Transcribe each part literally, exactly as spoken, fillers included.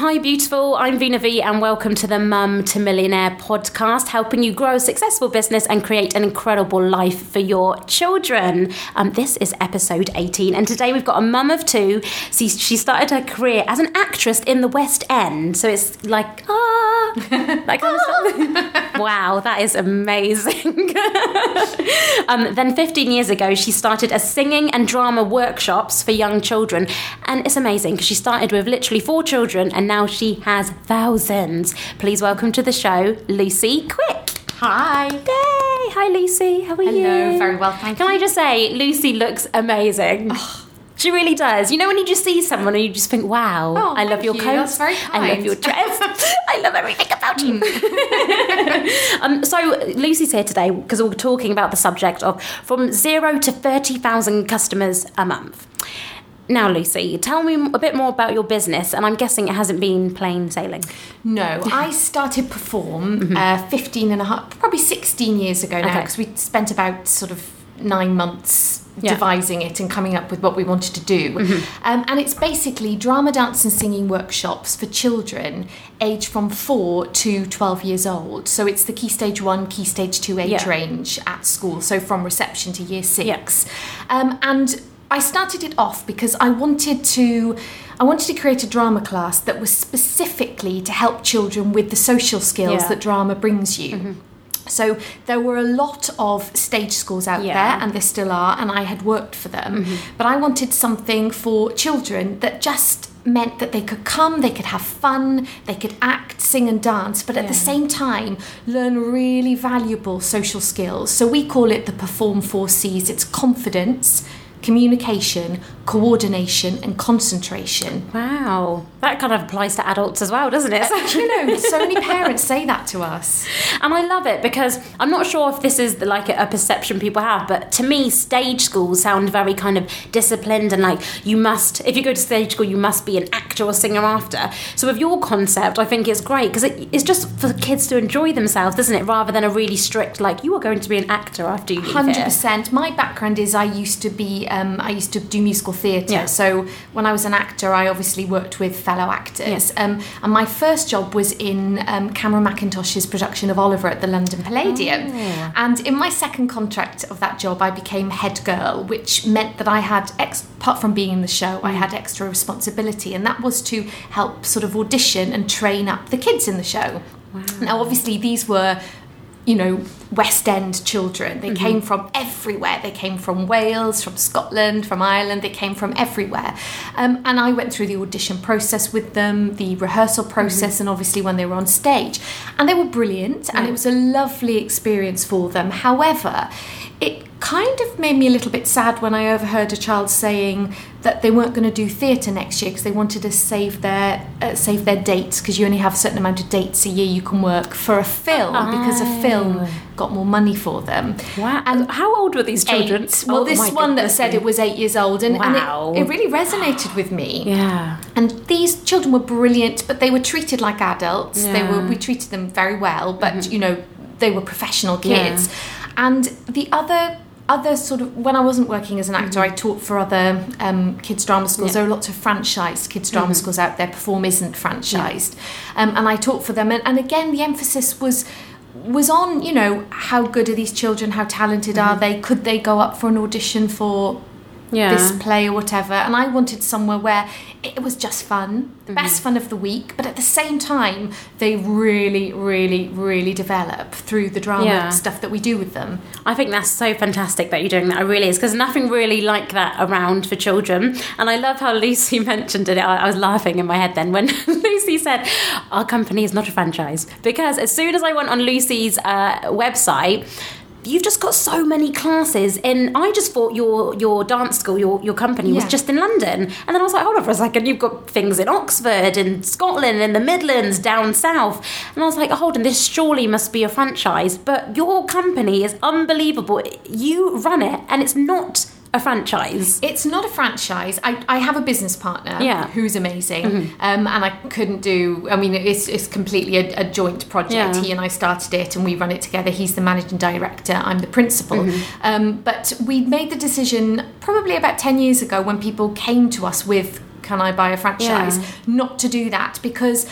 Hi, beautiful. I'm Veena V and welcome to the Mum to Millionaire podcast, helping you grow a successful business and create an incredible life for your children. Um, this is episode eighteen and today we've got a mum of two. She, she started her career as an actress in the West End. So it's like, ah, that kind of stuff. Wow, that is amazing. um, then fifteen years ago, she started a singing and drama workshops for young children. And it's amazing because she started with literally four children and now she has thousands. Please welcome to the show, Lucy Quick. Hi. Yay. Hi, Lucy. How are Hello, you? Hello. Very well, thank Can you. Can I just say, Lucy looks amazing. Oh. She really does. You know when you just see someone and you just think, wow, oh, I love your you. coat. That's very kind. I love your dress. I love everything about you. um, so Lucy's here today because we're talking about the subject of from zero to thirty thousand customers a month. Now, Lucy, tell me a bit more about your business, and I'm guessing it hasn't been plain sailing. No, I started Perform mm-hmm. uh, fifteen and a half, probably sixteen years ago now, because okay. we spent about sort of nine months yeah. devising it and coming up with what we wanted to do. Mm-hmm. Um, and it's basically drama, dance and singing workshops for children aged from four to twelve years old. So it's the Key Stage one, Key Stage two age yeah. range at school, so from reception to year six. Yeah. Um, and... I started it off because I wanted to I wanted to create a drama class that was specifically to help children with the social skills yeah. that drama brings you. Mm-hmm. So there were a lot of stage schools out yeah. there, and there still are, and I had worked for them. Mm-hmm. But I wanted something for children that just meant that they could come, they could have fun, they could act, sing and dance, but at yeah. the same time learn really valuable social skills. So we call it the Perform Four C's. It's confidence, communication, coordination and concentration. Wow. That kind of applies to adults as well, doesn't it? You know, so many parents say that to us. And I love it because I'm not sure if this is the, like a perception people have, but to me, stage schools sound very kind of disciplined and like you must, if you go to stage school, you must be an actor or singer after. So with your concept, I think it's great because it, it's just for kids to enjoy themselves, isn't it? Rather than a really strict, like you are going to be an actor after you leave one hundred percent. It. My background is I used to be, um, I used to do musical theatre. Yeah. So when I was an actor, I obviously worked with fellow actors. Yeah. Um, and my first job was in um, Cameron Mackintosh's production of Oliver at the London Palladium. Oh. And in my second contract of that job, I became head girl, which meant that I had, ex- apart from being in the show, I had extra responsibility. And that was to help sort of audition and train up the kids in the show. Wow. Now, obviously, these were, you know, West End children. They mm-hmm. came from everywhere. They came from Wales, from Scotland, from Ireland. They came from everywhere. Um, and I went through the audition process with them, the rehearsal process, mm-hmm. and obviously when they were on stage. And they were brilliant, yeah. and it was a lovely experience for them. However, it kind of made me a little bit sad when I overheard a child saying that they weren't going to do theatre next year because they wanted to save their uh, save their dates, because you only have a certain amount of dates a year you can work for a film, oh. because a film got more money for them. Wow. And how old were these children? Eight. Well, oh, this one that said it was eight years old, and, wow. and it, it really resonated with me. Yeah. And these children were brilliant, but they were treated like adults. Yeah. They were we treated them very well, but mm-hmm. you know, they were professional kids. Yeah. And the other other sort of, when I wasn't working as an actor, mm-hmm. I taught for other um, kids' drama schools. Yeah. There are lots of franchised kids' drama mm-hmm. schools out there. Perform isn't franchised. Yeah. Um, and I taught for them. And, and again, the emphasis was was on, you know, how good are these children? How talented mm-hmm. are they? Could they go up for an audition for yeah. this play or whatever? And I wanted somewhere where it was just fun, the mm-hmm. best fun of the week, but at the same time they really really really develop through the drama yeah. stuff that we do with them. I think that's so fantastic that you're doing that. It really is, because nothing really like that around for children. And I love how Lucy mentioned it. I, I was laughing in my head then when Lucy said our company is not a franchise, because as soon as I went on Lucy's uh, website, you've just got so many classes, and I just thought your your dance school, your your company yeah. was just in London. And then I was like, hold on for a second, you've got things in Oxford and Scotland and the Midlands, down south. And I was like, oh, hold on, this surely must be a franchise. But your company is unbelievable. You run it and it's not a franchise. It's not a franchise. I, I have a business partner yeah. who's amazing, mm-hmm. um, and I couldn't do, I mean, it's, it's completely a, a joint project. Yeah. He and I started it and we run it together. He's the managing director, I'm the principal. Mm-hmm. Um, but we made the decision probably about ten years ago when people came to us with can I buy a franchise? Yeah. Not to do that, because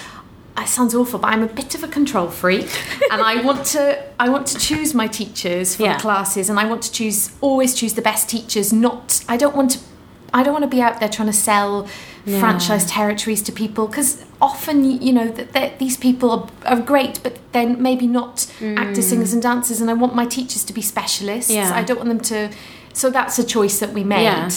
it sounds awful, but I'm a bit of a control freak, and I want to I want to choose my teachers for yeah. the classes, and I want to choose always choose the best teachers. Not I don't want to I don't want to be out there trying to sell yeah. franchise territories to people, because often, you know, that these people are, are great, but they're maybe not mm. actors, singers and dancers, and I want my teachers to be specialists. Yeah. I don't want them to... So that's a choice that we made. Yeah.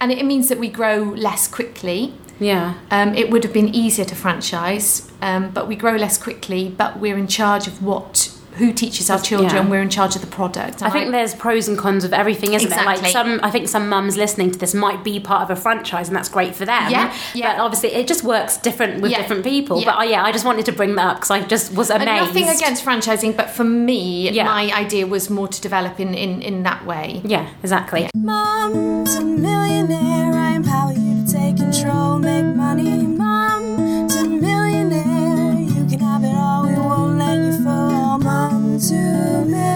And it means that we grow less quickly. Yeah. Um, it would have been easier to franchise, um, but we grow less quickly, but we're in charge of what... who teaches our children, yeah. we're in charge of the product. I, I think there's pros and cons of everything, isn't exactly. there? Like some, I think some mums listening to this might be part of a franchise, and that's great for them. Yeah, yeah. But obviously it just works different with yeah. different people. Yeah. But I, yeah, I just wanted to bring that up because I just was amazed. And nothing against franchising, but for me, yeah. my idea was more to develop in, in, in that way. Yeah, exactly. Yeah. Mum to Millionaire, I empower you to take control, make money. Mum to Millionaire, you can have it all, we won't let you fall. Mum to Millionaire.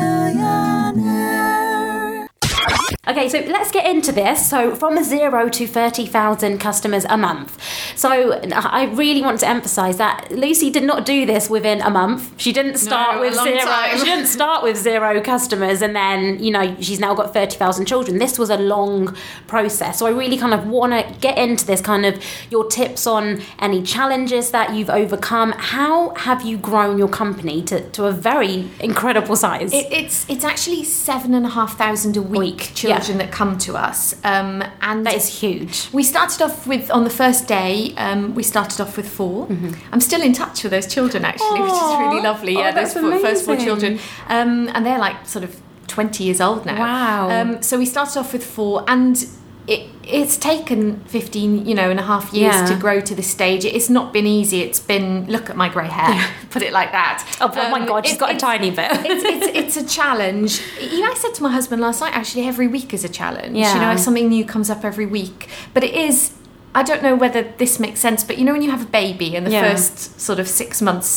Okay, so let's get into this. So from zero to thirty thousand customers a month. So I really want to emphasise that Lucy did not do this within a month. She didn't start no, with zero. Time. She didn't start with zero customers and then, you know, she's now got thirty thousand children. This was a long process. So I really kind of want to get into this, kind of your tips on any challenges that you've overcome. How have you grown your company to, to a very incredible size? It, it's it's actually seven and a half thousand a week, week. children yeah. that come to us. Um, and that is huge. We started off with, on the first day, Um, we started off with four. Mm-hmm. I'm still in touch with those children, actually, Aww. Which is really lovely. Oh, yeah, those four, first four children, um, and they're like sort of twenty years old now. Wow! Um, so we started off with four, and it, it's taken fifteen, you know, and a half years yeah. to grow to this stage. It's not been easy. It's been look at my grey hair, put it like that. Oh, um, oh my God, she's it, got a tiny bit. it's, it's, it's a challenge. You know, I said to my husband last night, actually, every week is a challenge. Yeah. You know, something new comes up every week, but it is. I don't know whether this makes sense, but you know when you have a baby and the yeah. first sort of six months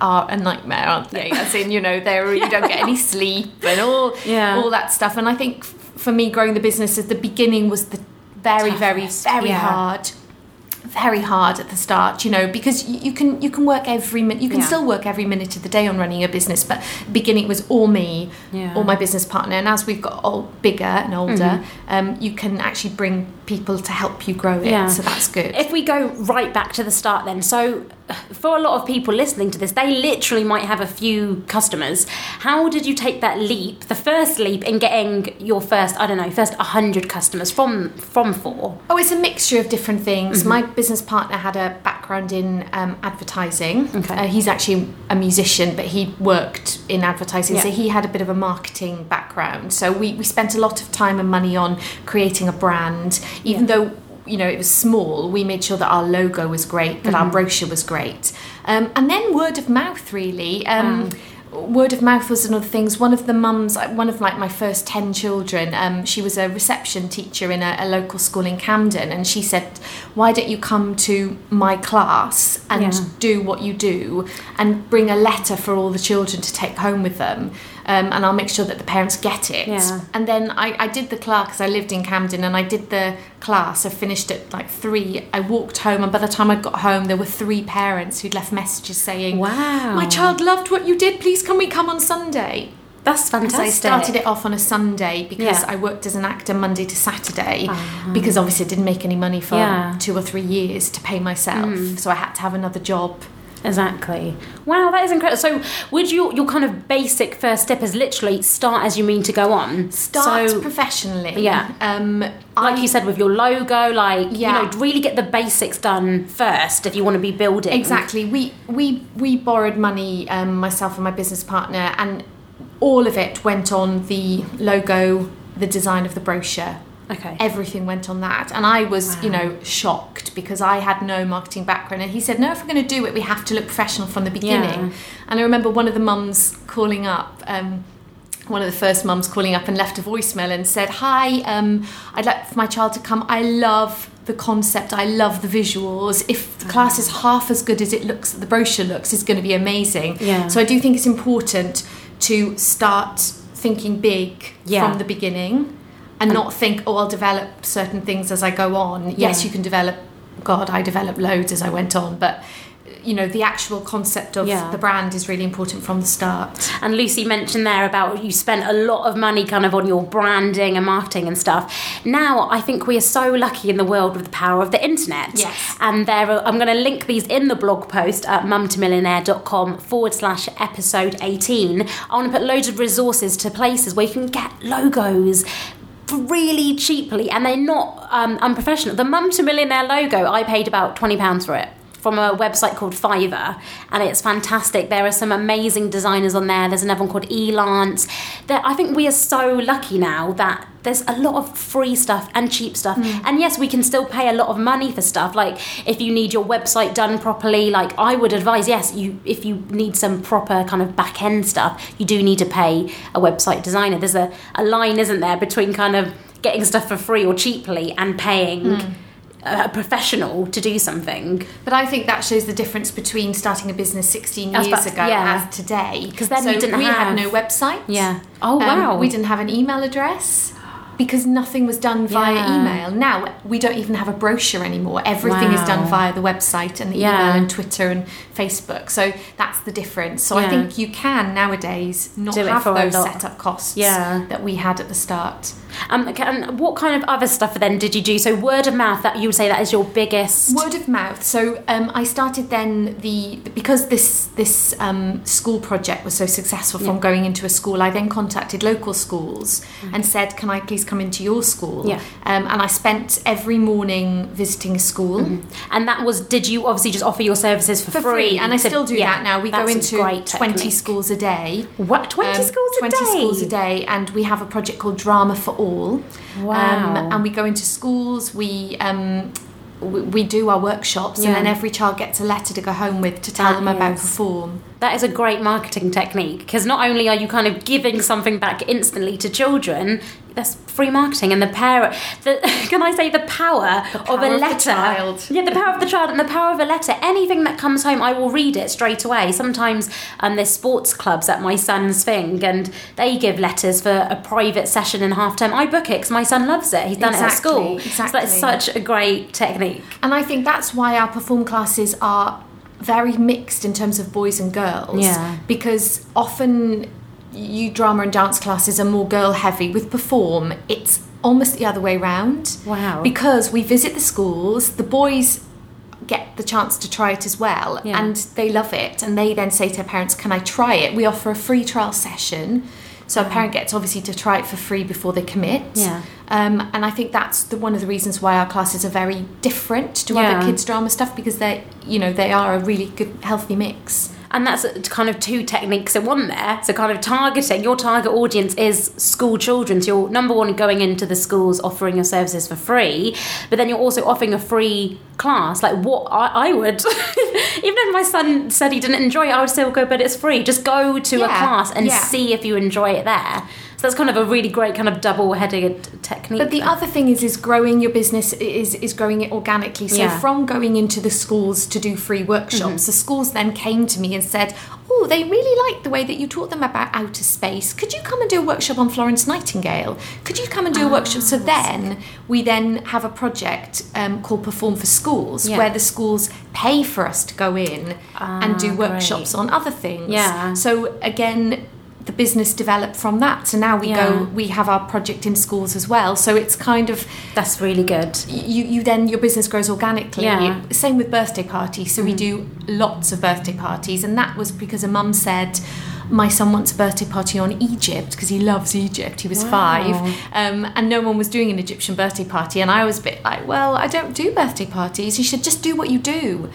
are a nightmare, aren't they? Yeah. As in, you know, they're, you don't get any sleep and all yeah. all that stuff. And I think for me, growing the business at the beginning was the very, Toughest. very, very yeah. hard. Very hard at the start, you know, because you can you can work every minute, you can yeah. still work every minute of the day on running a business, but at the beginning it was all me, yeah. all my business partner, and as we've got all bigger and older, mm-hmm. um, you can actually bring people to help you grow it, yeah. so that's good. If we go right back to the start then, so for a lot of people listening to this, they literally might have a few customers. How did you take that leap, the first leap in getting your first, I don't know, first one hundred customers from, from four? Oh, it's a mixture of different things. Mm-hmm. My business partner had a background in um, advertising. Okay. Uh, he's actually a musician, but he worked in advertising, yeah. so he had a bit of a marketing background. So we, we spent a lot of time and money on creating a brand, even yeah. though... you know, it was small. We made sure that our logo was great, that mm-hmm. our brochure was great. Um, and then word of mouth, really. Um, wow. Word of mouth was another thing. One of the mums, one of like my first ten children, um, she was a reception teacher in a, a local school in Camden. And she said, why don't you come to my class and yeah. do what you do and bring a letter for all the children to take home with them? Um, and I'll make sure that the parents get it. Yeah. And then I, I did the class, because I lived in Camden, and I did the class. I finished at like three. I walked home, and by the time I got home, there were three parents who'd left messages saying, wow, my child loved what you did. Please, can we come on Sunday? That's fantastic. I started it off on a Sunday because yeah. I worked as an actor Monday to Saturday, uh-huh. because obviously I didn't make any money for yeah. two or three years to pay myself. Mm. So I had to have another job. Exactly. Wow, that is incredible. So would you, your kind of basic first step is literally start as you mean to go on. Start so, professionally. Yeah. Um, like I, you said, with your logo, like, yeah. you know, really get the basics done first if you want to be building. Exactly. We we we borrowed money, um, myself and my business partner, and all of it went on the logo, the design of the brochure. Okay. Everything went on that, and I was wow. you know, shocked because I had no marketing background, and he said, no, if we're going to do it, we have to look professional from the beginning. Yeah. And I remember one of the mums calling up, um one of the first mums calling up, and left a voicemail and said, hi, um I'd like for my child to come. I love the concept, I love the visuals. If the class is half as good as it looks, the brochure looks, it's going to be amazing. Yeah. So I do think it's important to start thinking big yeah. from the beginning. And not think, oh, I'll develop certain things as I go on. Yes, yeah. you can develop God, I developed loads as I went on, but you know, the actual concept of yeah. the brand is really important from the start. And Lucy mentioned there about you spent a lot of money kind of on your branding and marketing and stuff. Now I think we are so lucky in the world with the power of the internet. Yes. And there are, I'm going to link these in the blog post at mum to millionaire dot com forward slash episode eighteen. I want to put loads of resources to places where you can get logos really cheaply, and they're not um, unprofessional. The Mum to Millionaire logo, I paid about twenty pounds for it, from a website called Fiverr, and it's fantastic. There are some amazing designers on there. There's another one called Elance. There, I think we are so lucky now that there's a lot of free stuff and cheap stuff. Mm. And yes, we can still pay a lot of money for stuff. Like if you need your website done properly, like I would advise, yes, you if you need some proper kind of back end stuff, you do need to pay a website designer. There's a, a line, isn't there, between kind of getting stuff for free or cheaply and paying mm. a professional to do something. But I think that shows the difference between starting a business sixteen years ago yeah. and today. Because then so you didn't we have... had no website. Yeah. Oh, wow. Um, we didn't have an email address because nothing was done via yeah. email. Now, we don't even have a brochure anymore. Everything wow. is done via the website and the yeah. email and Twitter and Facebook. So that's the difference. So yeah. I think you can nowadays not do have those set-up costs yeah. that we had at the start. Um, and what kind of other stuff then did you do? So word of mouth, that you would say that is your biggest... Word of mouth. So um, I started then the... Because this this um, school project was so successful from yeah. going into a school, I then contacted local schools mm-hmm. and said, can I please come into your school? Yeah. Um, and I spent every morning visiting a school. Mm-hmm. And that was... Did you obviously just offer your services for, for free? free? And I so, still do yeah, that now. We go into twenty schools a day. What? twenty um, schools a twenty day? twenty schools a day. And we have a project called Drama for All. Wow. Um, and we go into schools, we um, we, we do our workshops yeah. and then every child gets a letter to go home with to tell that them is. about Perform. That is a great marketing technique, because not only are you kind of giving something back instantly to children, that's free marketing. And the power, the, can I say the power, the power of a letter? Of the child. Yeah, the power of the child and the power of a letter. Anything that comes home, I will read it straight away. Sometimes um, there's sports clubs at my son's thing, and they give letters for a private session in half term. I book it because my son loves it. He's done exactly, it at school. Exactly. So that's such a great technique. And I think that's why our Perform classes are very mixed in terms of boys and girls. Yeah. Because often... You drama and dance classes are more girl heavy. With Perform, it's almost the other way round. Wow. Because we visit the schools, the boys get the chance to try it as well yeah. and they love it, and they then say to their parents, can I try it? We offer a free trial session, so a parent gets obviously to try it for free before they commit. Yeah. Um, and I think that's the, one of the reasons why our classes are very different to yeah. other kids' drama stuff, because they, you know, they are a really good, healthy mix. And that's kind of two techniques in one there. So kind of targeting, your target audience is school children. So you're, number one, going into the schools, offering your services for free. But then you're also offering a free class. Like what I, I would, even if my son said he didn't enjoy it, I would still go, but it's free. Just go to yeah, a class and yeah. see if you enjoy it there. That's kind of a really great kind of double-headed technique. But the there. other thing is, is growing your business is is growing it organically. So yeah. from going into the schools to do free workshops, mm-hmm. the schools then came to me and said, oh, they really like the way that you taught them about outer space. Could you come and do a workshop on Florence Nightingale? Could you come and do oh, a workshop? So then we then have a project um, called Perform for Schools, yeah. where the schools pay for us to go in ah, and do workshops great. on other things. Yeah. So again... the business developed from that. So now we yeah. go, we have our project in schools as well. So it's kind of... That's really good. You you then, your business grows organically. Yeah. Same with birthday parties. So mm-hmm. we do lots of birthday parties. And that was because a mum said, my son wants a birthday party on Egypt, because he loves Egypt. He was wow. five. Um, and no one was doing an Egyptian birthday party. And I was a bit like, well, I don't do birthday parties. You should just do what you do.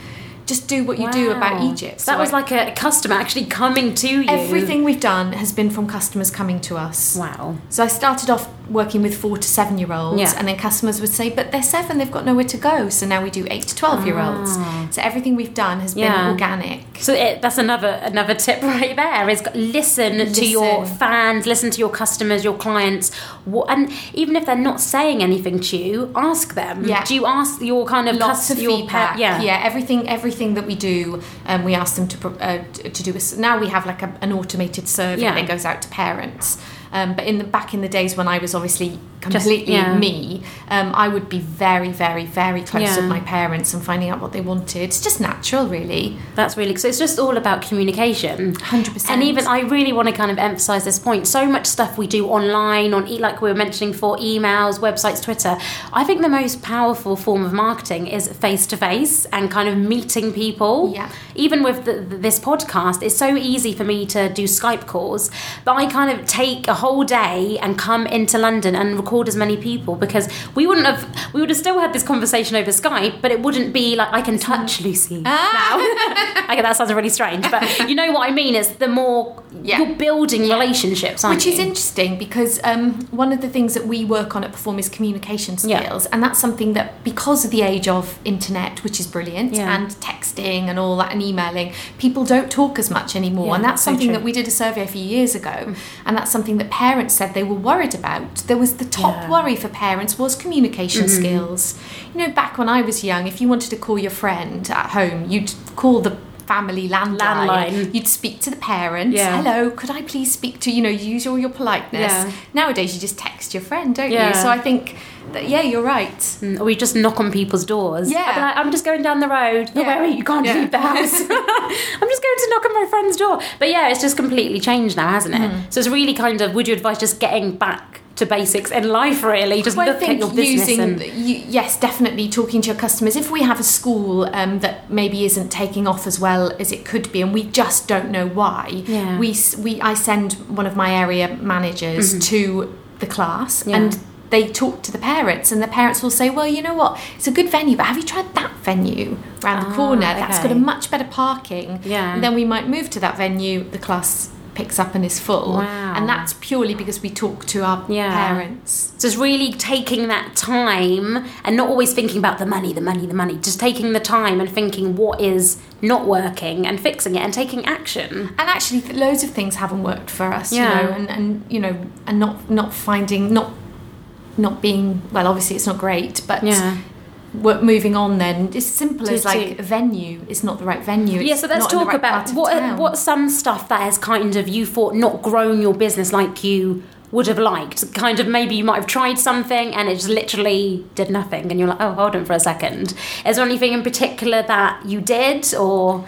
Just do what you wow. do about Egypt. So that was I, like a customer actually coming to you. Everything we've done has been from customers coming to us. Wow. So I started off working with four to seven year olds yeah. and then customers would say, but they're seven, they've got nowhere to go. So now we do eight to twelve ah. year olds. So everything we've done has yeah. been organic. So it, that's another another tip right there is listen, listen to your fans, listen to your customers, your clients, and even if they're not saying anything to you, ask them. Yeah. Do you ask your kind of lots custom, of feedback? Your, yeah. yeah. Everything. Everything. that we do, um, we ask them to uh, to do. A, now we have like a, an automated survey yeah. that goes out to parents, Um, but in the back in the days when I was obviously completely Just, yeah. me, um, I would be very, very, very close yeah. with my parents and finding out what they wanted. It's just natural, really. That's really... So it's just all about communication. one hundred percent. And even, I really want to kind of emphasise this point. So much stuff we do online, on e- like we were mentioning before, emails, websites, Twitter. I think the most powerful form of marketing is face-to-face and kind of meeting people. Yeah. Even with the, this podcast, it's so easy for me to do Skype calls, but I kind of take a whole day and come into London and record as many people, because we wouldn't have we would have still had this conversation over Skype, but it wouldn't be like I can touch Lucy ah. now. Okay, that sounds really strange, but you know what I mean. It's the more yeah. you're building yeah. relationships, aren't which you? Is interesting, because um, one of the things that we work on at Perform is communication skills, yeah. and that's something that, because of the age of internet, which is brilliant, yeah. and texting and all that and emailing, people don't talk as much anymore, yeah, and that's, that's something so that we did a survey a few years ago, mm. and that's something that parents said they were worried about. There was the top yeah. worry for parents was communication mm-hmm. skills. You know, back when I was young, if you wanted to call your friend at home, you'd call the family landline. landline. You'd speak to the parents. Yeah. Hello, could I please speak to, you know, use all your politeness. Yeah. Nowadays, you just text your friend, don't yeah. you? So I think... Yeah, you're right. Or we just knock on people's doors. Yeah. I'd be like, I'm just going down the road. Yeah. Oh, where are you? You can't yeah. leave the house. I'm just going to knock on my friend's door. But yeah, it's just completely changed now, hasn't it? Mm. So it's really kind of, would you advise just getting back to basics in life, really? Just well, look at your business. Using, and... you, yes, definitely talking to your customers. If we have a school um, that maybe isn't taking off as well as it could be, and we just don't know why, yeah. we, we I send one of my area managers mm-hmm. to the class yeah. and they talk to the parents, and the parents will say, well, you know what, it's a good venue, but have you tried that venue round the ah, corner? That's okay. got a much better parking. Yeah. And then we might move to that venue, the class picks up and is full. Wow. And that's purely because we talk to our yeah. parents. So it's really taking that time and not always thinking about the money, the money, the money. Just taking the time and thinking what is not working and fixing it and taking action. And actually, loads of things haven't worked for us, yeah. you know, and, and, you know, and not, not finding... not. Not being, well, obviously it's not great, but yeah. we're moving on then. It's simple as like a venue, it's not the right venue. It's yeah, so let's talk right about what are, what some stuff that has kind of, you thought, not grown your business like you would have liked. Kind of maybe you might have tried something and it just literally did nothing, and you're like, oh, hold on for a second. Is there anything in particular that you did, or...?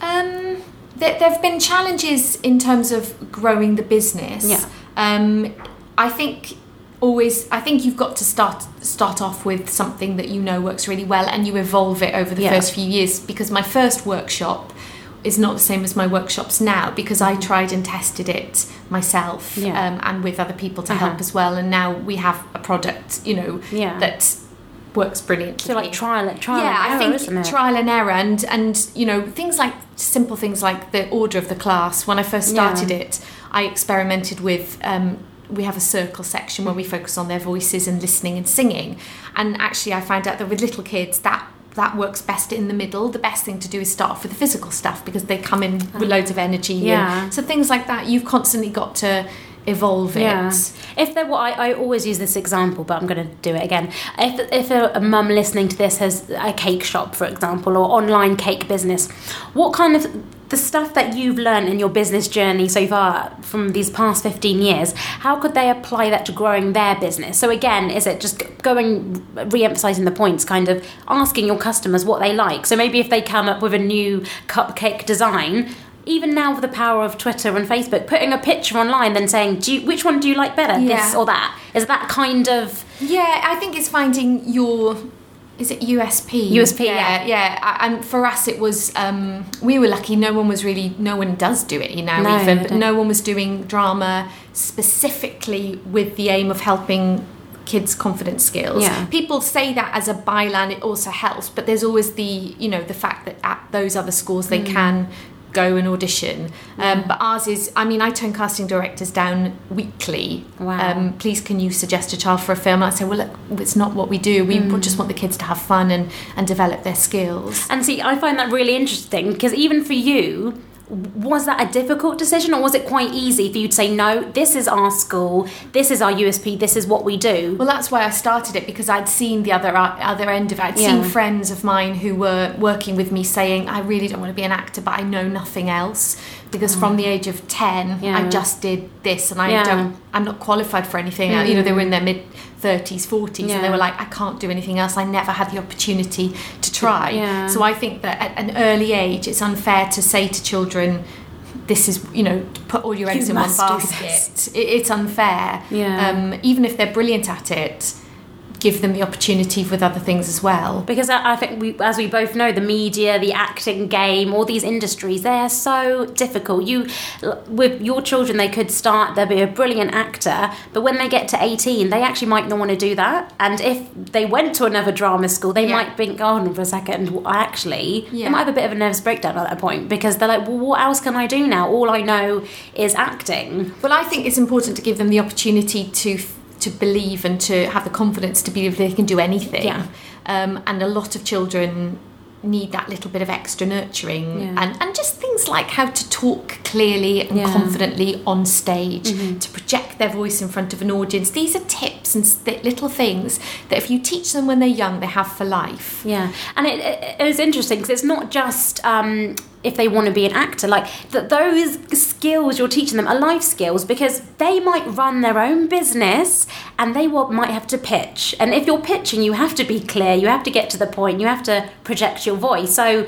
Um, there, there've been challenges in terms of growing the business. Yeah. Um, I think... Always, I think you've got to start start off with something that you know works really well, and you evolve it over the yeah. first few years. Because my first workshop is not the same as my workshops now, because I tried and tested it myself yeah. um, and with other people to uh-huh. help as well. And now we have a product, you know, yeah. that works brilliantly. So like trial, trial, yeah, and error, I think isn't it? trial and error, and and you know, things like simple things like the order of the class. When I first started yeah. it, I experimented with. Um, we have a circle section where we focus on their voices and listening and singing, and actually I find out that with little kids that that works best in the middle. The best thing to do is start off with the physical stuff, because they come in with loads of energy yeah and, so things like that, you've constantly got to evolve it. Yeah. If there were, I, I always use this example, but I'm going to do it again. If if a, a mum listening to this has a cake shop, for example, or online cake business, what kind of the stuff that you've learned in your business journey so far from these past fifteen years, how could they apply that to growing their business? So again, is it just going, re-emphasising the points, kind of asking your customers what they like? So maybe if they come up with a new cupcake design, even now with the power of Twitter and Facebook, putting a picture online then saying, do you, which one do you like better, yeah. this or that? Is that kind of... Yeah, I think it's finding your... Is it U S P? U S P, yeah. Yeah, yeah. I, and for us it was... Um, we were lucky, no one was really... No one does do it, you know, no, even. But no one was doing drama specifically with the aim of helping... kids' confidence skills. Yeah. People say that as a byline, it also helps, but there's always the, you know, the fact that at those other schools they mm. can go and audition. Yeah. Um, but ours is, I mean, I turn casting directors down weekly. Wow. Um, please can you suggest a child for a film? And I say, well, look, it's not what we do. We mm. just want the kids to have fun and, and develop their skills. And see, I find that really interesting, because even for you, was that a difficult decision, or was it quite easy for you to say, no, this is our school, this is our U S P, this is what we do? Well, that's why I started it, because I'd seen the other other end of it. I'd yeah. seen friends of mine who were working with me saying, I really don't want to be an actor, but I know nothing else, because mm. from the age of ten, yeah. I just did this, and I yeah. don't, I'm not qualified for anything. Mm. You know, they were in their mid thirties, forties, yeah. and they were like, I can't do anything else. I never had the opportunity to try. Yeah. So I think that at an early age, it's unfair to say to children, this is, you know, put all your eggs you in one basket. It, it's unfair. Yeah. Um, even if they're brilliant at it, give them the opportunity with other things as well. Because I, I think, we, as we both know, the media, the acting game, all these industries, they're so difficult. You, with your children, they could start, they'll be a brilliant actor, but when they get to eighteen, they actually might not want to do that. And if they went to another drama school, they yeah. might think, oh, for a second, well, actually, yeah. they might have a bit of a nervous breakdown at that point, because they're like, well, what else can I do now? All I know is acting. Well, I think it's important to give them the opportunity to to believe and to have the confidence to believe they can do anything. Yeah. Um, and a lot of children need that little bit of extra nurturing yeah. and, and just things like how to talk clearly and yeah. confidently on stage, mm-hmm. to project their voice in front of an audience. These are tips and st- little things that if you teach them when they're young, they have for life. Yeah. And it, it, it was interesting because it's not just... Um, if they want to be an actor, like that, those skills you're teaching them are life skills, because they might run their own business and they will, might have to pitch. And if you're pitching, you have to be clear, you have to get to the point, you have to project your voice. So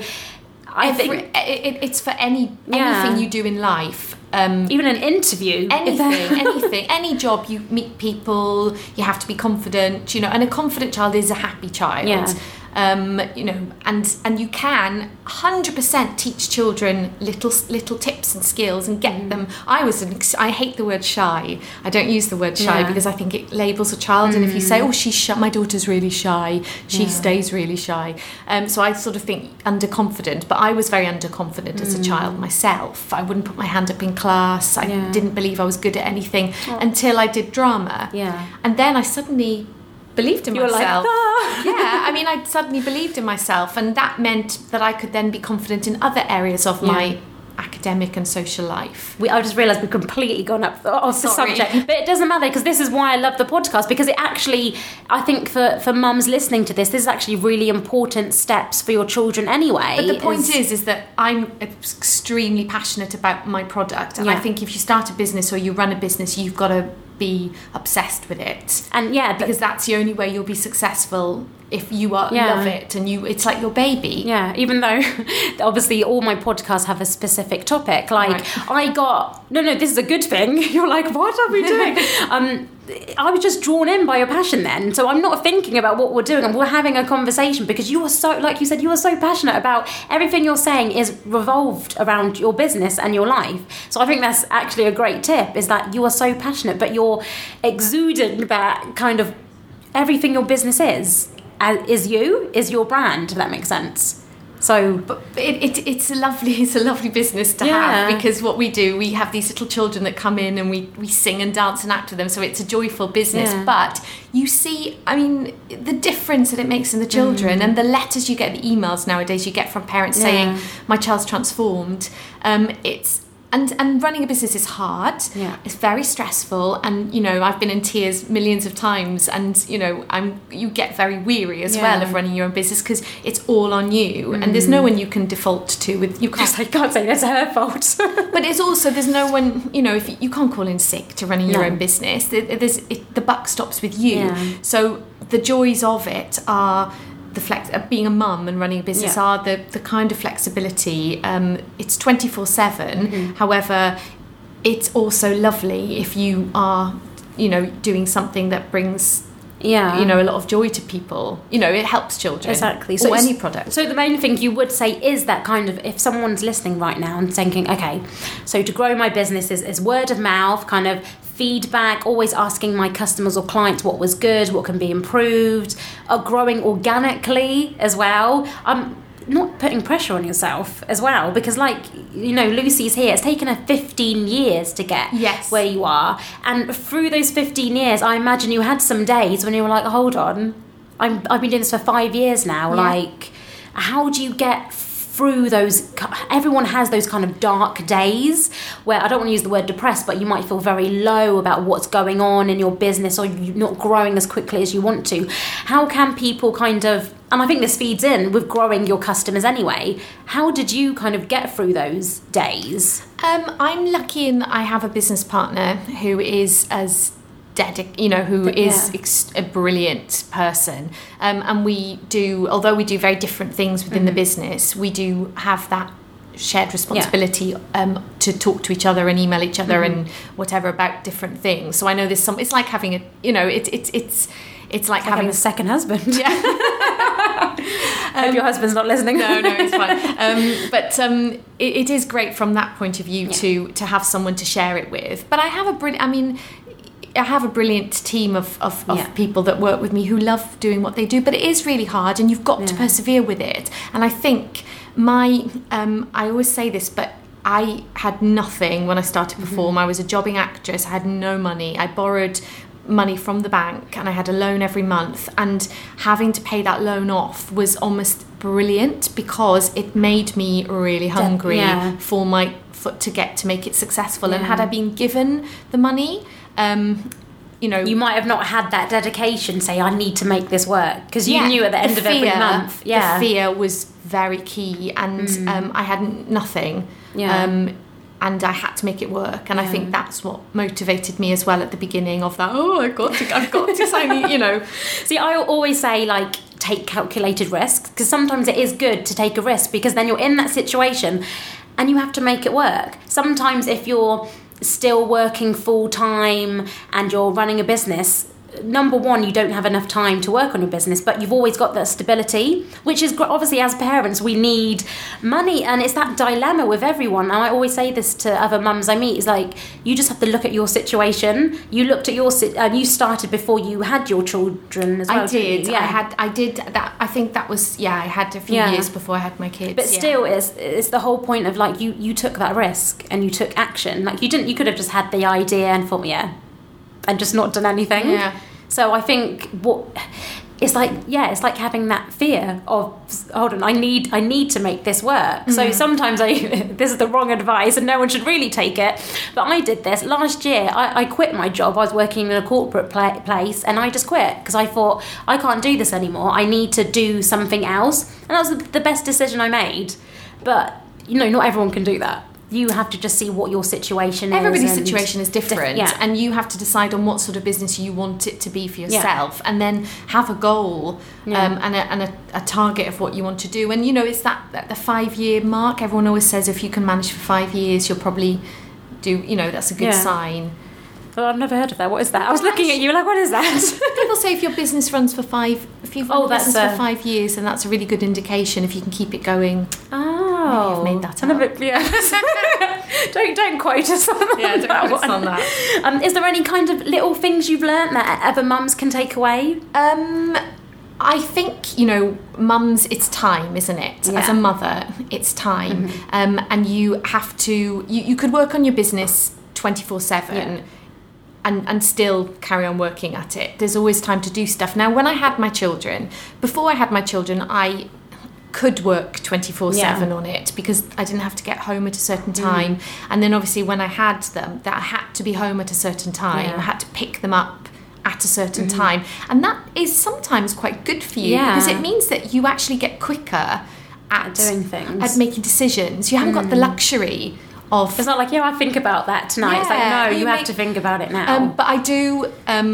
I Every, think it, it's for any yeah. anything you do in life. Um, Even an interview, anything, anything, any job. You meet people, you have to be confident, you know. And a confident child is a happy child. Yeah. Um, you know, and and you can one hundred percent teach children little little tips and skills and get mm. them. I was an, I hate the word shy. I don't use the word shy yeah. because I think it labels a child. Mm. And if you say, oh, she's shy, my daughter's really shy, she yeah. stays really shy. Um, so I sort of think underconfident. But I was very underconfident mm. as a child myself. I wouldn't put my hand up in class. I yeah. didn't believe I was good at anything oh. until I did drama. Yeah, and then I suddenly believed in you myself. Were like, ah. yeah, I mean, I suddenly believed in myself, and that meant that I could then be confident in other areas of yeah. my academic and social life. We, I just realised we've completely gone up off the subject, but it doesn't matter, because this is why I love the podcast, because it actually, I think for, for mums listening to this, this is actually really important steps for your children anyway. But the point is is, is that I'm extremely passionate about my product, and yeah. I think if you start a business or you run a business, you've got to be obsessed with it, and yeah because that's the only way you'll be successful, if you are yeah. love it, and you it's like your baby. Yeah even though obviously all my podcasts have a specific topic, like right. I got no no this is a good thing, you're like, what are we doing? um I was just drawn in by your passion then, so I'm not thinking about what we're doing, and we're having a conversation, because you are so, like you said, you are so passionate about everything you're saying is revolved around your business and your life. So I think that's actually a great tip, is that you are so passionate, but you're exuding about kind of everything your business is, is you, is your brand, if that makes sense. So but it, it, it's a lovely it's a lovely business to yeah. have, because what we do, we have these little children that come in, and we, we sing and dance and act with them, so it's a joyful business. yeah. But you see, I mean, the difference that it makes in the children, mm. and the letters you get, the emails nowadays you get from parents yeah. saying, my child's transformed. Um, it's And and running a business is hard. Yeah. It's very stressful, and you know, I've been in tears millions of times, and you know, I'm you get very weary as yeah. well of running your own business, because it's all on you, mm. and there's no one you can default to. With you can't, I can't say that's her fault. But it's also, there's no one, you know, if you, you can't call in sick to running your no. own business. There's it, the buck stops with you. Yeah. So the joys of it are. The flex uh, being a mum and running a business yeah. are the, the kind of flexibility. Um, it's twenty-four seven. Mm-hmm. However, it's also lovely if you are, you know, doing something that brings, yeah, you know, a lot of joy to people. You know, it helps children. Exactly. So or any product. So the main thing you would say is that kind of, if someone's listening right now and thinking, okay, so to grow my business is, is word of mouth, kind of feedback, always asking my customers or clients what was good, what can be improved, are growing organically as well. Um, not putting pressure on yourself as well, because like, you know, Lucy's here, it's taken her fifteen years to get yes. where you are. And through those fifteen years, I imagine you had some days when you were like, hold on, I'm, I've been doing this for five years now. Yeah. Like, how do you get through those, everyone has those kind of dark days where, I don't want to use the word depressed, but you might feel very low about what's going on in your business, or you're not growing as quickly as you want to. How can people kind of, and I think this feeds in with growing your customers anyway, how did you kind of get through those days? Um, I'm lucky in that I have a business partner who is as dedicated, you know, who is yeah. ex- a brilliant person. Um, and we do, although we do very different things within mm-hmm. the business, we do have that shared responsibility yeah. um, to talk to each other and email each other mm-hmm. and whatever about different things. So I know there's some, it's like having a, you know, it's, it's, it's, It's like, it's like having, having a second husband. Yeah. I hope um, your husband's not listening. No, no, it's fine. Um, but um, it, it is great from that point of view yeah. to to have someone to share it with. But I have a brilliant, I mean, I have a brilliant team of, of, of yeah. people that work with me who love doing what they do. But it is really hard, and you've got yeah. to persevere with it. And I think my, um, I always say this, but I had nothing when I started Perform. Mm-hmm. I was a jobbing actress. I had no money. I borrowed money from the bank, and I had a loan every month, and having to pay that loan off was almost brilliant because it made me really hungry yeah. for my for, to get to make it successful yeah. and had I been given the money, um you know, you might have not had that dedication, say I need to make this work, because you yeah, knew at the end the of fear, every month yeah the fear was very key, and mm. um I had nothing yeah um and I had to make it work, and yeah. I think that's what motivated me as well at the beginning of that. Oh, I've got to, I've got to sign, you know. See, I always say, like, take calculated risks, because sometimes it is good to take a risk, because then you're in that situation and you have to make it work. Sometimes if you're still working full time and you're running a business, number one, you don't have enough time to work on your business, but you've always got that stability, which is obviously, as parents, we need money, and it's that dilemma with everyone. And I always say this to other mums I meet, is like, you just have to look at your situation. You looked at your si- and you started before you had your children as well. I did. Yeah. I had. I did that. I think that was yeah. I had a few yeah. years before I had my kids. But yeah. still, it's it's the whole point of, like, you you took that risk and you took action. Like, you didn't. You could have just had the idea and thought, yeah. and just not done anything. Yeah. So I think what it's like, yeah, it's like having that fear of, hold on, I need, I need to make this work. Mm. So sometimes I, this is the wrong advice, and no one should really take it. But I did this last year. I, I quit my job. I was working in a corporate pla- place, and I just quit because I thought, I can't do this anymore. I need to do something else, and that was the best decision I made. But you know, not everyone can do that. You have to just see what your situation is. Everybody's situation is different. Diff- yeah. And you have to decide on what sort of business you want it to be for yourself. Yeah. And then have a goal yeah. um, and, a, and a, a target of what you want to do. And, you know, it's that, that the five-year mark. Everyone always says if you can manage for five years, you'll probably do, you know, that's a good yeah. sign. Well, I've never heard of that. What is that? I was looking at you like, what is that? People say if your business runs for five, if you've run oh, business a... for five years, then that's a really good indication if you can keep it going. Oh, maybe I've made that up. Bit, yeah. don't don't quote us on that. Yeah, don't quote us on that. Um, is there any kind of little things you've learnt that other mums can take away? Um, I think, you know, mums, it's time, isn't it? Yeah. As a mother, it's time, mm-hmm. um, and you have to. You, you could work on your business twenty-four seven. Yeah. And, and still carry on working at it. There's always time to do stuff. Now, when I had my children, before I had my children, I could work twenty-four seven yeah. on it because I didn't have to get home at a certain time. Mm. And then obviously when I had them, that I had to be home at a certain time. Yeah. I had to pick them up at a certain mm. time. And that is sometimes quite good for you yeah. because it means that you actually get quicker at doing things, at making decisions. You haven't mm. got the luxury of, it's not like, yeah, I think about that tonight. Yeah, it's like, no, you, you have make, to think about it now. Um, but I do, um,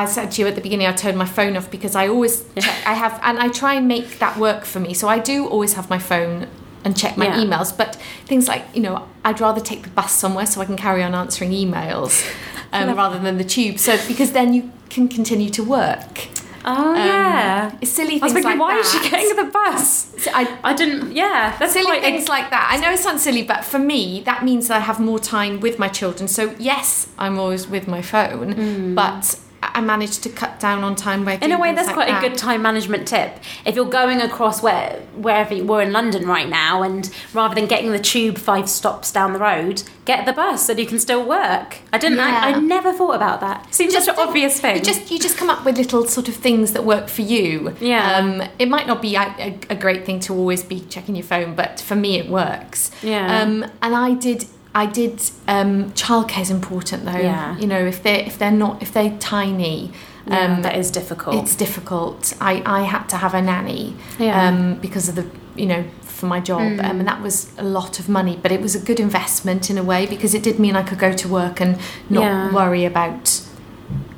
I said to you at the beginning, I turned my phone off because I always, check, I have, and I try and make that work for me. So I do always have my phone and check my yeah. emails. But things like, you know, I'd rather take the bus somewhere so I can carry on answering emails um, rather than the tube. So because then you can continue to work. Oh, um, yeah. Silly things like that. I was thinking, like, why that. Is she getting the bus? So I, I didn't, yeah. That's silly things ex- like that. I know it sounds silly, but for me, that means that I have more time with my children. So, yes, I'm always with my phone, mm. but I managed to cut down on time where in a way that's like quite that. A good time management tip. If you're going across where wherever you were in London right now, and rather than getting the tube five stops down the road, get the bus so you can still work. I didn't yeah. I, I never thought about that. Seems just such an obvious thing. You just you just come up with little sort of things that work for you. Yeah. Um, it might not be a, a, a great thing to always be checking your phone, but for me it works. Yeah. Um, and I did I did um, childcare is important though. Yeah. You know, if they if they're not if they're tiny, um, yeah, that is difficult. It's difficult. I, I had to have a nanny yeah. um, because of the you know for my job, mm. um, and that was a lot of money, but it was a good investment in a way because it did mean I could go to work and not yeah. worry about.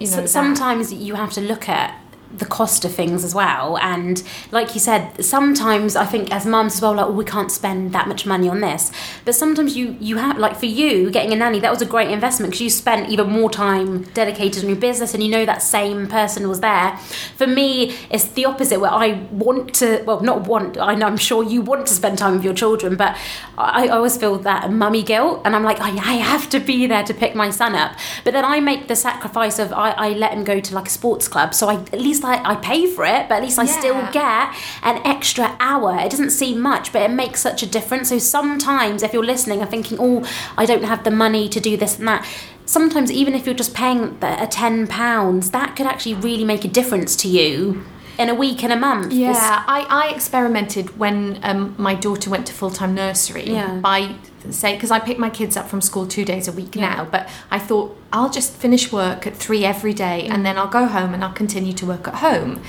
You know, so sometimes you have to look at the cost of things as well, and like you said, sometimes I think as mums as well, like, oh, we can't spend that much money on this, but sometimes you you have, like for you getting a nanny, that was a great investment because you spent even more time dedicated on your business, and you know that same person was there. For me it's the opposite, where I want to well not want I know I'm sure you want to spend time with your children, but I, I always feel that mummy guilt, and I'm like I, I have to be there to pick my son up, but then I make the sacrifice of I, I let him go to like a sports club, so I at least I, I pay for it, but at least I yeah. still get an extra hour. It doesn't seem much, but it makes such a difference. So sometimes if you're listening and thinking, oh, I don't have the money to do this and that, sometimes even if you're just paying the, a ten pounds, that could actually really make a difference to you in a week, in a month. Yeah, I, I experimented when um, my daughter went to full-time nursery yeah. by... say because I pick my kids up from school two days a week yeah. now, but I thought I'll just finish work at three every day mm. and then I'll go home and I'll continue to work at home,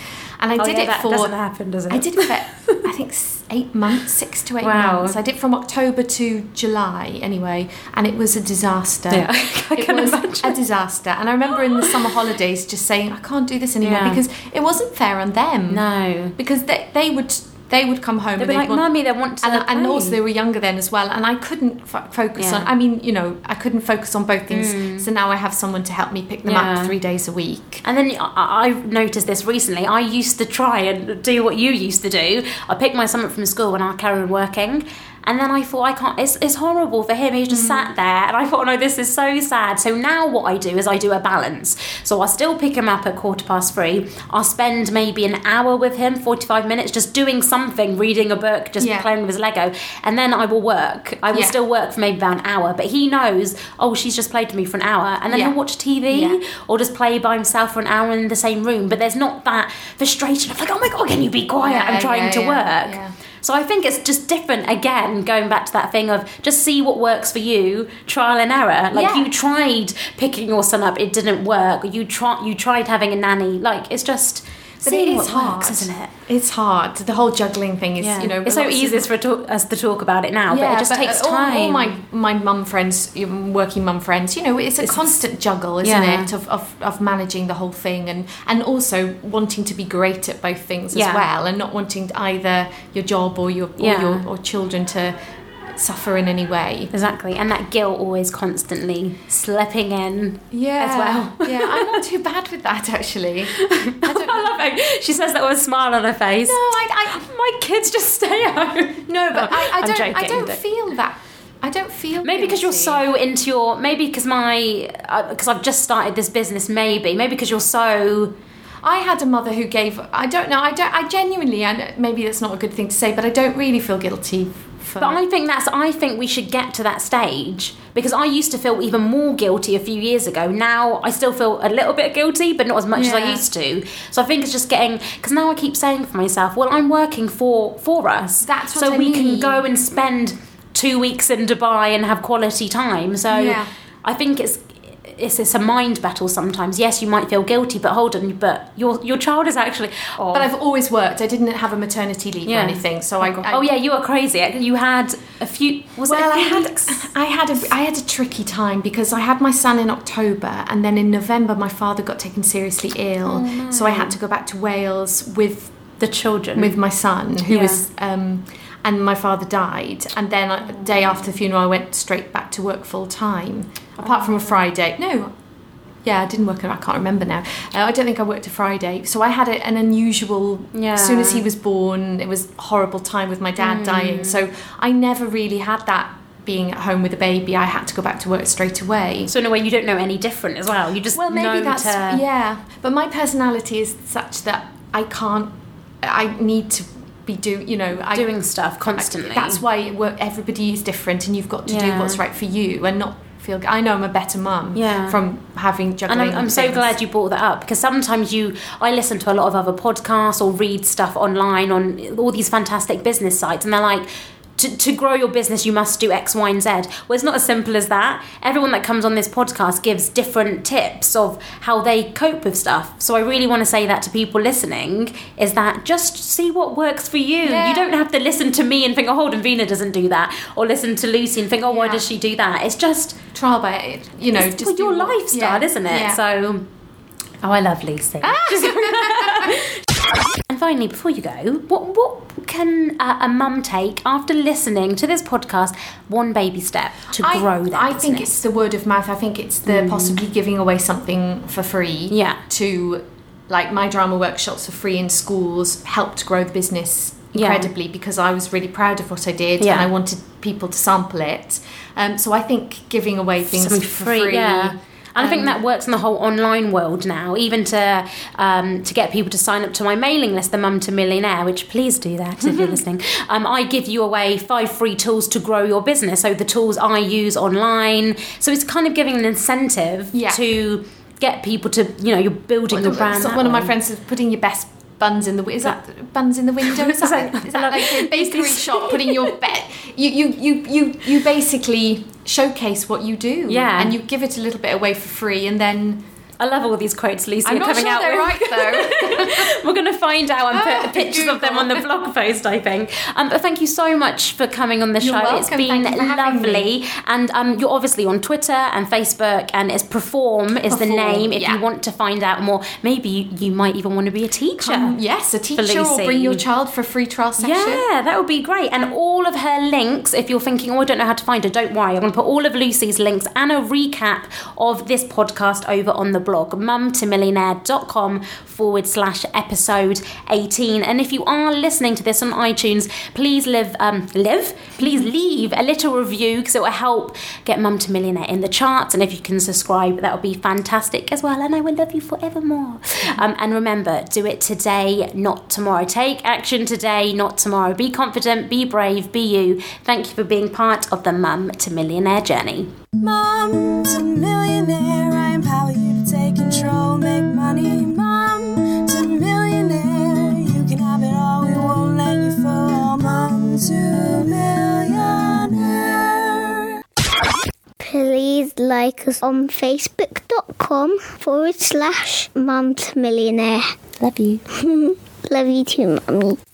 and I oh, did yeah, it that for doesn't happen does it I did it for I think eight months, six to eight wow. months. I did from October to July anyway, and it was a disaster. yeah. I it can was imagine. A disaster, and I remember in the summer holidays just saying I can't do this anymore yeah. because it wasn't fair on them. No, because they, they would They would come home. They'd be and like, want, "Mummy, they want to." And, and also, they were younger then as well, and I couldn't f- focus yeah. on. I mean, you know, I couldn't focus on both things. Mm. So now I have someone to help me pick them yeah. up three days a week. And then I, I've noticed this recently. I used to try and do what you used to do. I picked my son up from school, and I carry on working. And then I thought, I can't, it's, it's horrible for him. He's just mm. sat there. And I thought, no, this is so sad. So now what I do is I do a balance. So I'll still pick him up at quarter past three. I'll spend maybe an hour with him, forty-five minutes, just doing something, reading a book, just yeah. playing with his Lego. And then I will work. I will yeah. still work for maybe about an hour. But he knows, oh, she's just played with me for an hour. And then yeah. he'll watch T V yeah. or just play by himself for an hour in the same room. But there's not that frustration of like, oh my God, can you be quiet? Yeah, I'm trying yeah, to yeah, work. Yeah. So I think it's just different, again, going back to that thing of just see what works for you, trial and error. Like, yeah. you tried picking your son up, it didn't work. You, try, you tried having a nanny. Like, it's just... But see, it is hard, works, isn't it? It's hard. The whole juggling thing is, yeah. you know... It's so easy for us to talk about it now, yeah, but it just but takes all, time. All my, my mum friends, working mum friends, you know, it's a it's constant a, juggle, isn't yeah. it, of, of of managing the whole thing, and, and also wanting to be great at both things yeah. as well, and not wanting either your job or your or, yeah. your, or children to... suffer in any way. Exactly. And that guilt always constantly slipping in yeah. as well. Yeah, I'm not too bad with that actually. I don't know. She says that with a smile on her face. No, I, I my kids just stay home. No, but I, I don't joking, I don't feel that I don't feel maybe because you're so into your maybe because my because uh, I've just started this business maybe maybe because you're so I had a mother who gave I don't know I don't I genuinely and maybe that's not a good thing to say, but I don't really feel guilty. But I think that's. I think we should get to that stage, because I used to feel even more guilty a few years ago. Now I still feel a little bit guilty, but not as much yeah. as I used to. So I think it's just getting, because now I keep saying for myself, well, I'm working for for us. That's what so I we mean. Can go and spend two weeks in Dubai and have quality time. So yeah. I think it's. It's, it's a mind battle sometimes. Yes, you might feel guilty, but hold on, but your your child is actually... Oh. But I've always worked. I didn't have a maternity leave yeah. or anything, so oh, I, I... Oh, yeah, you were crazy. You had a few... Was well, it a few I, weeks? Had, I, had a, I had a tricky time, because I had my son in October, and then in November my father got taken seriously ill, oh, no. so I had to go back to Wales with... The children? With my son, who yeah. was... Um, and my father died, and then I, the day after the funeral I went straight back to work full time, apart from a Friday. No, yeah, I didn't work, I can't remember now. Uh, I don't think I worked a Friday. So I had a, an unusual, yeah. as soon as he was born, it was a horrible time with my dad mm. dying, so I never really had that being at home with a baby, I had to go back to work straight away. So in a way, you don't know any different as well. You just well, maybe know that's to... yeah. But my personality is such that I can't. I need to be do you know I, doing stuff constantly. I, that's why work, everybody is different, and you've got to yeah. do what's right for you and not. Feel, I know I'm a better mum yeah. from having juggling. And I'm, I'm so glad you brought that up, because sometimes you, I listen to a lot of other podcasts or read stuff online on all these fantastic business sites, and they're like, to, to grow your business you must do X, Y and Z. Well, it's not as simple as that. Everyone that comes on this podcast gives different tips of how they cope with stuff. So I really want to say that to people listening, is that just see what works for you. Yeah. You don't have to listen to me and think, oh, hold on, Veena doesn't do that, or listen to Lucy and think, oh, yeah. why does she do that? It's just trial by it, you know, it's just well, your lifestyle, yeah. isn't it? Yeah. So oh, I love Lucy. Ah! And finally, before you go, what what can uh, a mum take after listening to this podcast? One baby step to I, grow that. I business? think it's the word of mouth. I think it's the mm. possibly giving away something for free. Yeah. To like my drama workshops for free in schools helped grow the business incredibly yeah. because I was really proud of what I did yeah. and I wanted people to sample it. Um, so I think giving away things something for free. free yeah. And I think that works in the whole online world now, even to um, to get people to sign up to my mailing list, the Mum to Millionaire, which please do that if you're listening. Um, I give you away five free tools to grow your business, so the tools I use online. So it's kind of giving an incentive yeah. to get people to, you know, you're building your brand. So one way. of my friends says, putting your best buns in the window. Is that buns in the window? Is that, is that like a bakery shop? Putting your bet. You, you, you, you, you basically showcase what you do. Yeah. And you give it a little bit away for free, and then... I love all these quotes, Lucy. I'm not sure they're right, though. We're going to find out and put pictures of them on the blog post, I think. Um, but thank you so much for coming on the show. It's been lovely. And um, you're obviously on Twitter and Facebook, and it's Perform is the name. If you want to find out more, maybe you, you might even want to be a teacher. Um, yes, a teacher, or bring your child for a free trial session. Yeah, that would be great. And all of her links, if you're thinking, oh, I don't know how to find her, don't worry. I'm going to put all of Lucy's links and a recap of this podcast over on the blog. blog mum to millionaire dot com forward slash episode eighteen. And if you are listening to this on iTunes, please live um live please leave a little review, because it will help get Mum to Millionaire in the charts. And if you can subscribe, that would be fantastic as well, and I will love you forevermore. Um, and remember, do it today, not tomorrow. Take action today, not tomorrow. Be confident, be brave, be you. Thank you for being part of the Mum to Millionaire journey. Mum to Millionaire, I empower you. Take control, make money, Mum to Millionaire. You can have it all, we won't let you fall. Mum to Millionaire. Please like us on facebook dot com forward slash Mum to Millionaire. Love you. Love you too, Mummy.